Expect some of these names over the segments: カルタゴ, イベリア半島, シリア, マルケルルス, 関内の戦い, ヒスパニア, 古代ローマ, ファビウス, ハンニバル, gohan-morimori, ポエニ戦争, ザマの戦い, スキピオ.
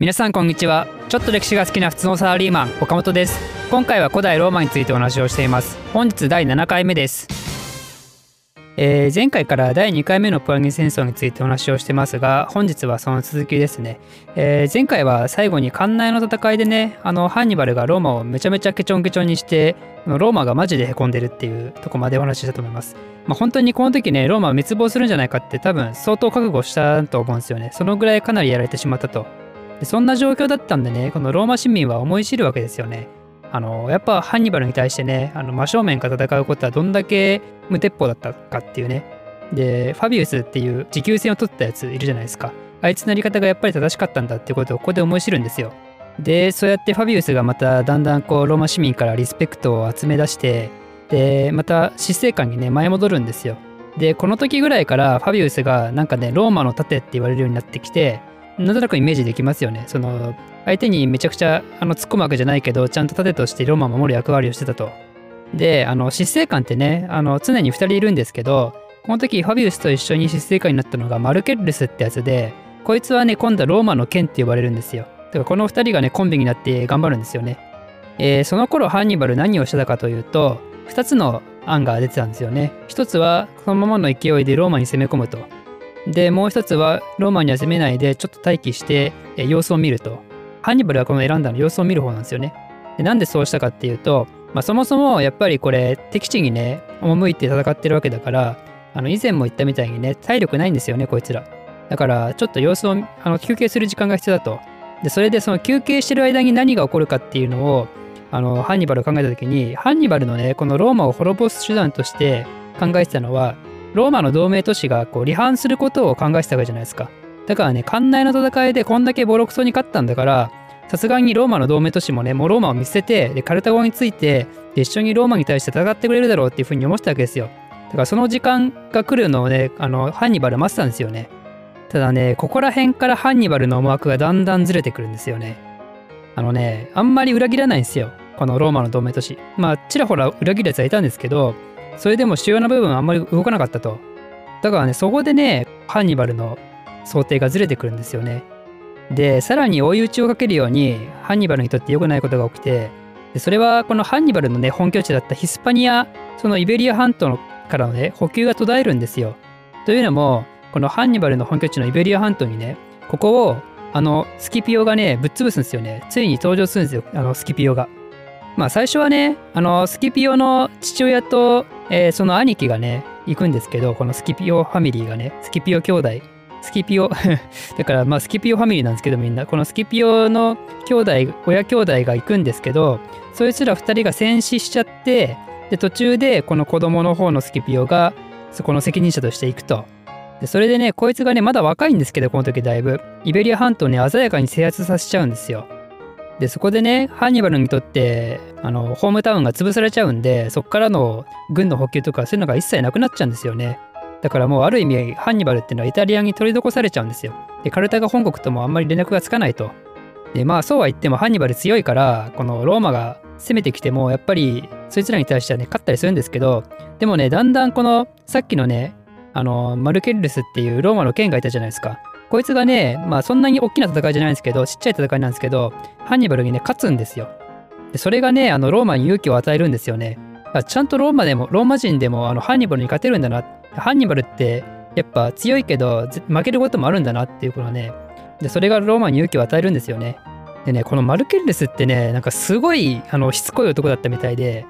皆さんこんにちは。ちょっと歴史が好きな普通のサラリーマン岡本です。今回は古代ローマについてお話をしています。本日第7回目です。前回から第2回目のポラニ戦争についてお話をしてますが、本日はその続きですね。前回は最後に関内の戦いでね、ハンニバルがローマをめちゃめちゃケチョンケチョンにして、ローマがマジでへこんでるっていうとこまでお話ししたと思います。本当にこの時ね、ローマは滅亡するんじゃないかって多分相当覚悟したと思うんですよね。そのぐらいかなりやられてしまったと。そんな状況だったんでね、このローマ市民は思い知るわけですよね。やっぱハンニバルに対してね、真正面から戦うことはどんだけ無鉄砲だったかっていうね。で、ファビウスっていう持久戦を取ったやついるじゃないですか。あいつのやり方がやっぱり正しかったんだっていうことをここで思い知るんですよ。で、そうやってファビウスがまただんだんこうローマ市民からリスペクトを集め出して、で、また執政官にね、前戻るんですよ。で、この時ぐらいからファビウスがなんかね、ローマの盾って言われるようになってきて、なんとなくイメージできますよね。その相手にめちゃくちゃ突っ込むわけじゃないけど、ちゃんと盾としてローマを守る役割をしてたと。で、執政官ってね、常に2人いるんですけど、この時ファビウスと一緒に執政官になったのがマルケルルスってやつで、こいつはね、今度はローマの剣って呼ばれるんですよ。だからこの2人がね、コンビになって頑張るんですよね。その頃ハンニバル何をしてたかというと、2つの案が出てたんですよね。1つはこのままの勢いでローマに攻め込むと。で、もう一つはローマには攻めないでちょっと待機して様子を見ると。ハンニバルはこの選んだの様子を見る方なんですよね。で、なんでそうしたかっていうと、そもそもやっぱりこれ敵地にね、赴いて戦ってるわけだから、以前も言ったみたいにね、体力ないんですよね、こいつら。だからちょっと様子を休憩する時間が必要だと。で、それでその休憩してる間に何が起こるかっていうのをハンニバルを考えた時に、ハンニバルのね、このローマを滅ぼす手段として考えてたのは、ローマの同盟都市がこう離反することを考えてたわけじゃないですか。だからね、関内の戦いでこんだけボロクソに勝ったんだから、さすがにローマの同盟都市もね、もうローマを見捨てて、でカルタゴについて、で一緒にローマに対して戦ってくれるだろうっていうふうに思ってたわけですよ。だからその時間が来るのをね、ハンニバル待ってたんですよね。ただね、ここら辺からハンニバルの思惑がだんだんずれてくるんですよね。あんまり裏切らないんですよ、このローマの同盟都市。ちらほら裏切るやつはいたんですけど、それでも主要な部分はあんまり動かなかったと。だからね、そこでね、ハンニバルの想定がずれてくるんですよね。で、さらに追い打ちをかけるようにハンニバルにとって良くないことが起きて、それはこのハンニバルのね、本拠地だったヒスパニア、そのイベリア半島からのね、補給が途絶えるんですよ。というのも、このハンニバルの本拠地のイベリア半島にね、ここをスキピオがね、ぶっ潰すんですよね。ついに登場するんですよ、スキピオが。最初はね、スキピオの父親とその兄貴がね、行くんですけど、このスキピオファミリーがね、スキピオ兄弟、スキピオだからスキピオファミリーなんですけど、みんなこのスキピオの兄弟、親兄弟が行くんですけど、そいつら2人が戦死しちゃって、で途中でこの子供の方のスキピオがそこの責任者として行くと。でそれでね、こいつがね、まだ若いんですけど、この時だいぶイベリア半島ね、鮮やかに制圧させちゃうんですよ。でそこでね、ハンニバルにとってホームタウンが潰されちゃうんで、そこからの軍の補給とかそういうのが一切なくなっちゃうんですよね。だからもうある意味ハンニバルっていうのはイタリアに取り残されちゃうんですよ。でカルタゴ本国ともあんまり連絡がつかないと。でそうは言ってもハンニバル強いから、このローマが攻めてきてもやっぱりそいつらに対してはね、勝ったりするんですけど、でもね、だんだんこのさっきのね、マルケルルスっていうローマの剣がいたじゃないですか。こいつがね、そんなに大きな戦いじゃないんですけど、ちっちゃい戦いなんですけど、ハンニバルにね、勝つんですよ。でそれがね、ローマに勇気を与えるんですよね。ちゃんとローマ人でもハンニバルに勝てるんだな。ハンニバルってやっぱ強いけど、負けることもあるんだなっていうことね。でそれがローマに勇気を与えるんですよね。でね、このマルケルレスってね、なんかすごいしつこい男だったみたいで、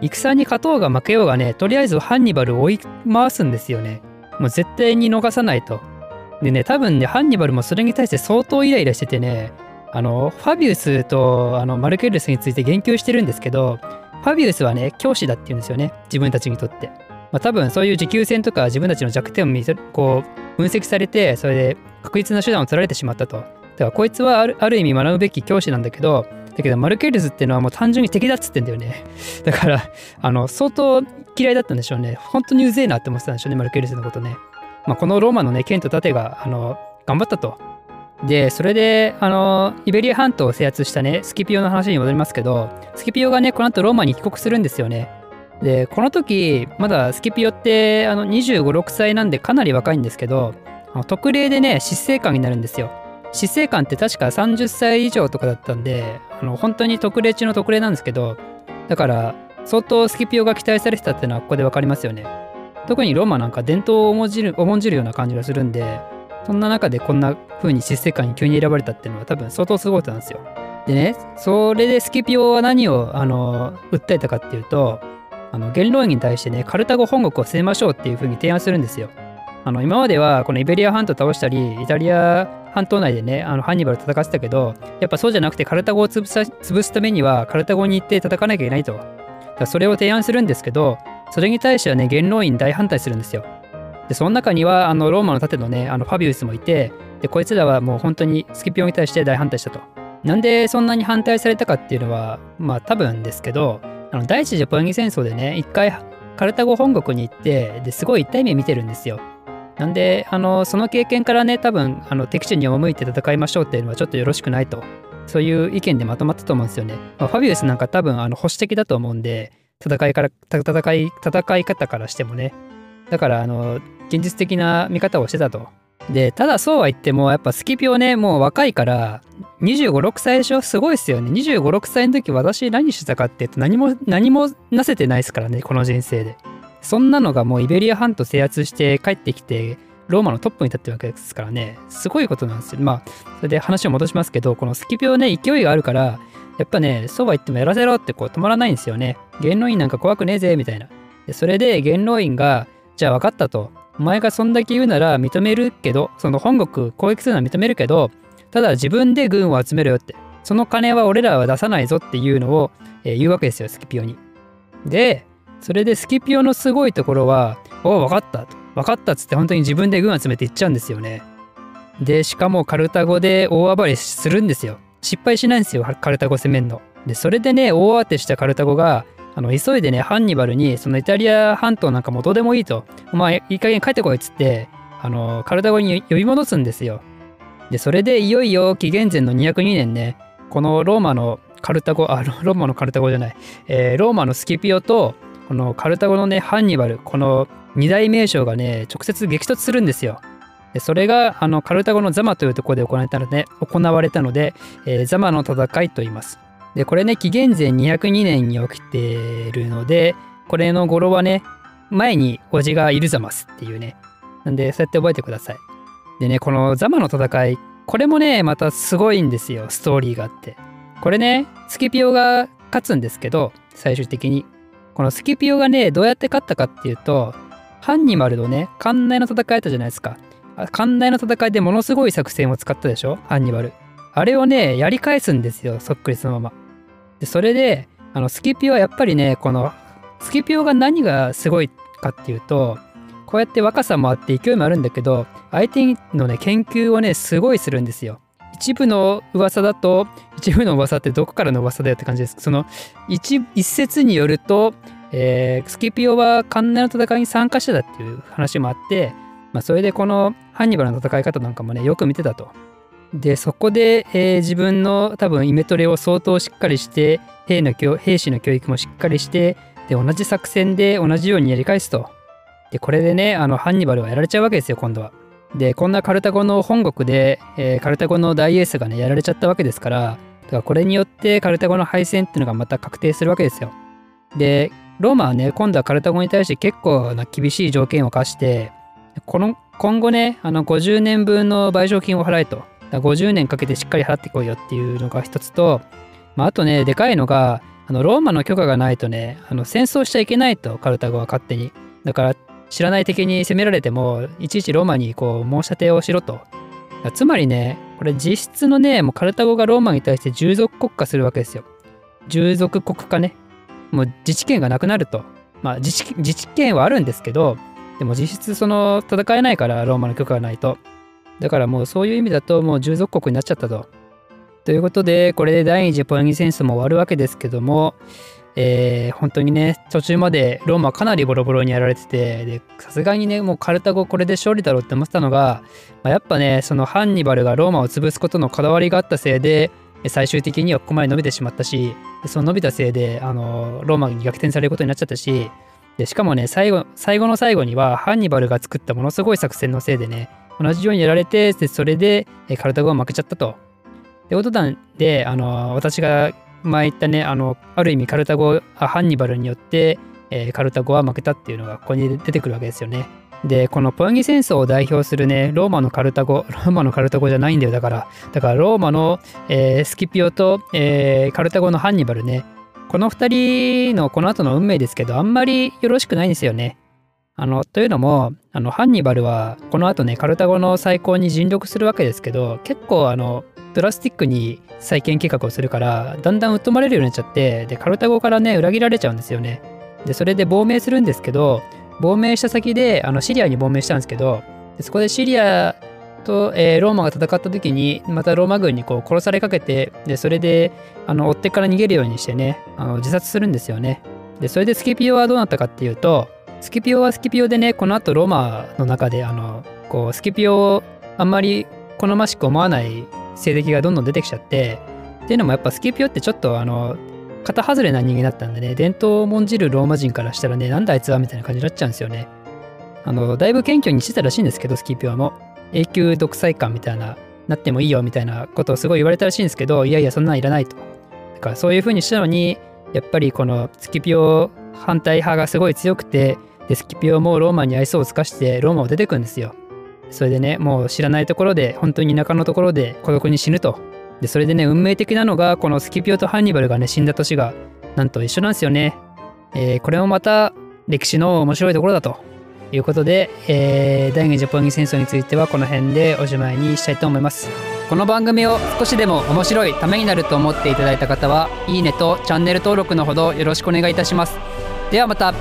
戦に勝とうが負けようがね、とりあえずハンニバルを追い回すんですよね。もう絶対に逃さないと。でね、多分ね、ハンニバルもそれに対して相当イライラしててね、ファビウスとマルケルルスについて言及してるんですけど、ファビウスはね、教師だって言うんですよね、自分たちにとって。多分そういう持久戦とか自分たちの弱点をこう分析されて、それで確実な手段を取られてしまったと。だからこいつはある意味学ぶべき教師なんだけど、マルケルルスっていうのはもう単純に敵だっつってんだよね。だから相当嫌いだったんでしょうね。本当にうぜえなって思ってたんでしょうね、マルケルルスのことね。このローマのね、剣と盾が頑張ったと。でそれでイベリア半島を制圧したね、スキピオの話に戻りますけど、スキピオがね、この後ローマに帰国するんですよね。でこの時まだスキピオって25、6歳なんでかなり若いんですけど、特例でね、執政官になるんですよ。死生観って確か30歳以上とかだったんで、本当に特例中の特例なんですけど、だから相当スキピオが期待されてたってのはここで分かりますよね。特にローマなんか伝統を重んじるような感じがするんで、そんな中でこんな風に死生観に急に選ばれたっていうのは多分相当すごいことなんですよ。でね、それでスキピオは何を訴えたかっていうと、元老院に対してね、カルタゴ本国を攻めましょうっていう風に提案するんですよ。今まではこのイベリア半島倒したりイタリア半島内でね、ハンニバル戦ってたけど、やっぱそうじゃなくてカルタゴを潰すためにはカルタゴに行って戦わなきゃいけないと。だからそれを提案するんですけど、それに対してはね、元老院大反対するんですよ。でその中にはローマの盾のね、ファビウスもいて、でこいつらはもう本当にスキピオに対して大反対したと。なんでそんなに反対されたかっていうのは、まあ多分ですけど、第一次ポアニ戦争でね、一回カルタゴ本国に行って、ですごい痛い目見てるんですよ。なんでその経験からね、多分敵地に赴いて戦いましょうっていうのはちょっとよろしくないと、そういう意見でまとまったと思うんですよね。ファビウスなんか多分保守的だと思うんで、戦い方からしてもね、だから現実的な見方をしてたと。でただそうは言っても、やっぱスキピオね、もう若いから25、6歳でしょ、すごいですよね。25、6歳の時私何してたかって言うと、何もなせてないですからね、この人生で。そんなのがもうイベリア半島制圧して帰ってきてローマのトップに立ってるわけですからね、すごいことなんですよ。まあそれで話を戻しますけど、このスキピオね、勢いがあるからやっぱね、そうは言ってもやらせろってこう止まらないんですよね。元老院なんか怖くねえぜみたいな。でそれで元老院が、じゃあ分かったと、お前がそんだけ言うなら認めるけど、その本国攻撃するのは認めるけど、ただ自分で軍を集めるよって、その金は俺らは出さないぞっていうのを言うわけですよ、スキピオに。でそれでスキピオのすごいところは、お、分かったっつって本当に自分で軍集めていっちゃうんですよね。でしかもカルタゴで大暴れするんですよ。失敗しないんですよ、カルタゴ攻めんの。でそれでね、大当てしたカルタゴが急いでね、ハンニバルに、そのイタリア半島なんかもどうでもいいと、お前いい加減帰ってこいっつってカルタゴに呼び戻すんですよ。でそれでいよいよ紀元前の202年ね、このローマのスキピオとこのカルタゴのね、ハンニバル、この二大名将がね、直接激突するんですよ。でそれがカルタゴのザマというところで行われたので、ザマの戦いと言います。でこれね、紀元前202年に起きてるので、これの語呂はね、前に叔父がイルザマスっていうね、なんでそうやって覚えてください。でね、このザマの戦い、これもねまたすごいんですよ、ストーリーがあって。これね、スキピオが勝つんですけど、最終的にこのスキピオがね、どうやって勝ったかっていうと、ハンニバルのね、艦内の戦いだったじゃないですか。艦内の戦いでものすごい作戦を使ったでしょ、ハンニバル。あれをね、やり返すんですよ、そっくりそのまま。でそれでスキピオはやっぱりね、このスキピオが何がすごいかっていうと、こうやって若さもあって勢いもあるんだけど、相手のね、研究をね、すごいするんですよ。一部の噂ってどこからの噂だよって感じです。その一説によると、スキピオは艦内の戦いに参加してたっていう話もあって、まあ、それでこのハンニバルの戦い方なんかもね、よく見てたと。でそこで、自分の多分イメトレを相当しっかりして、兵士の教育もしっかりして、で同じ作戦で同じようにやり返すと。でこれでね、ハンニバルはやられちゃうわけですよ、今度は。でこんなカルタゴの本国で、カルタゴの大エースがね、やられちゃったわけですから、だからこれによってカルタゴの敗戦っていうのがまた確定するわけですよ。でローマはね、今度はカルタゴに対して結構な厳しい条件を課して、今後ね、50年分の賠償金を払えと、50年かけてしっかり払ってこいよっていうのが一つと、まあ、あとね、でかいのがローマの許可がないとね、戦争しちゃいけないと、カルタゴは勝手に。だから知らない敵に攻められても、いちいちローマにこう申し立てをしろと。つまりね、これ実質のね、もうカルタゴがローマに対して従属国家するわけですよ。従属国家ね。もう自治権がなくなると。まあ自治権はあるんですけど、でも実質その戦えないから、ローマの許可がないと。だからもうそういう意味だと、もう従属国になっちゃったと。ということで、これで第二次ポアニ戦争も終わるわけですけども、本当にね、途中までローマかなりボロボロにやられてて、でさすがにね、もうカルタゴこれで勝利だろうって思ってたのが、まあ、やっぱね、そのハンニバルがローマを潰すことのこだわりがあったせいで、最終的にはここまで伸びてしまったし、その伸びたせいでローマに逆転されることになっちゃったし、でしかもね、最後の最後にはハンニバルが作ったものすごい作戦のせいでね、同じようにやられて、それでカルタゴが負けちゃったと。ってことなんで、私が前言ったね、ある意味ハンニバルによって、カルタゴは負けたっていうのがここに出てくるわけですよね。で、このポアンギ戦争を代表するね、ローマのカルタゴじゃないんだよ。だからローマの、スキピオと、カルタゴのハンニバルね、この2人のこの後の運命ですけど、あんまりよろしくないんですよね。というのも、ハンニバルはこの後ね、カルタゴの再興に尽力するわけですけど、結構ドラスティックに再建計画をするから、だんだん疎まれるようになっちゃって、でカルタゴからね裏切られちゃうんですよね。でそれで亡命するんですけど、亡命した先でシリアに亡命したんですけど、でそこでシリアと、ローマが戦った時にまたローマ軍にこう殺されかけて、でそれで追ってから逃げるようにしてね、自殺するんですよね。でそれでスキピオはどうなったかっていうと、スキピオはスキピオでね、このあとローマの中でスキピオをあんまり好ましく思わない成績がどんどん出てきちゃって、っていうのもやっぱスキピオってちょっと型外れな人間だったんでね、伝統を重んじるローマ人からしたらね、なんだあいつはみたいな感じになっちゃうんですよね。だいぶ謙虚にしてたらしいんですけど、スキピオも永久独裁官みたいななってもいいよみたいなことをすごい言われたらしいんですけど、いやいやそんなんいらないと。だからそういう風にしたのに、やっぱりこのスキピオ反対派がすごい強くて、でスキピオもローマに愛想を尽かしてローマを出てくんですよ。それでね、もう知らないところで、本当に田舎のところで孤独に死ぬと。でそれでね、運命的なのがこのスキピオとハンニバルがね死んだ年がなんと一緒なんですよね。これもまた歴史の面白いところだということで、第二次ポアンギ戦争についてはこの辺でおしまいにしたいと思います。この番組を少しでも面白い、ためになると思っていただいた方は、いいねとチャンネル登録のほどよろしくお願いいたします。ではまた。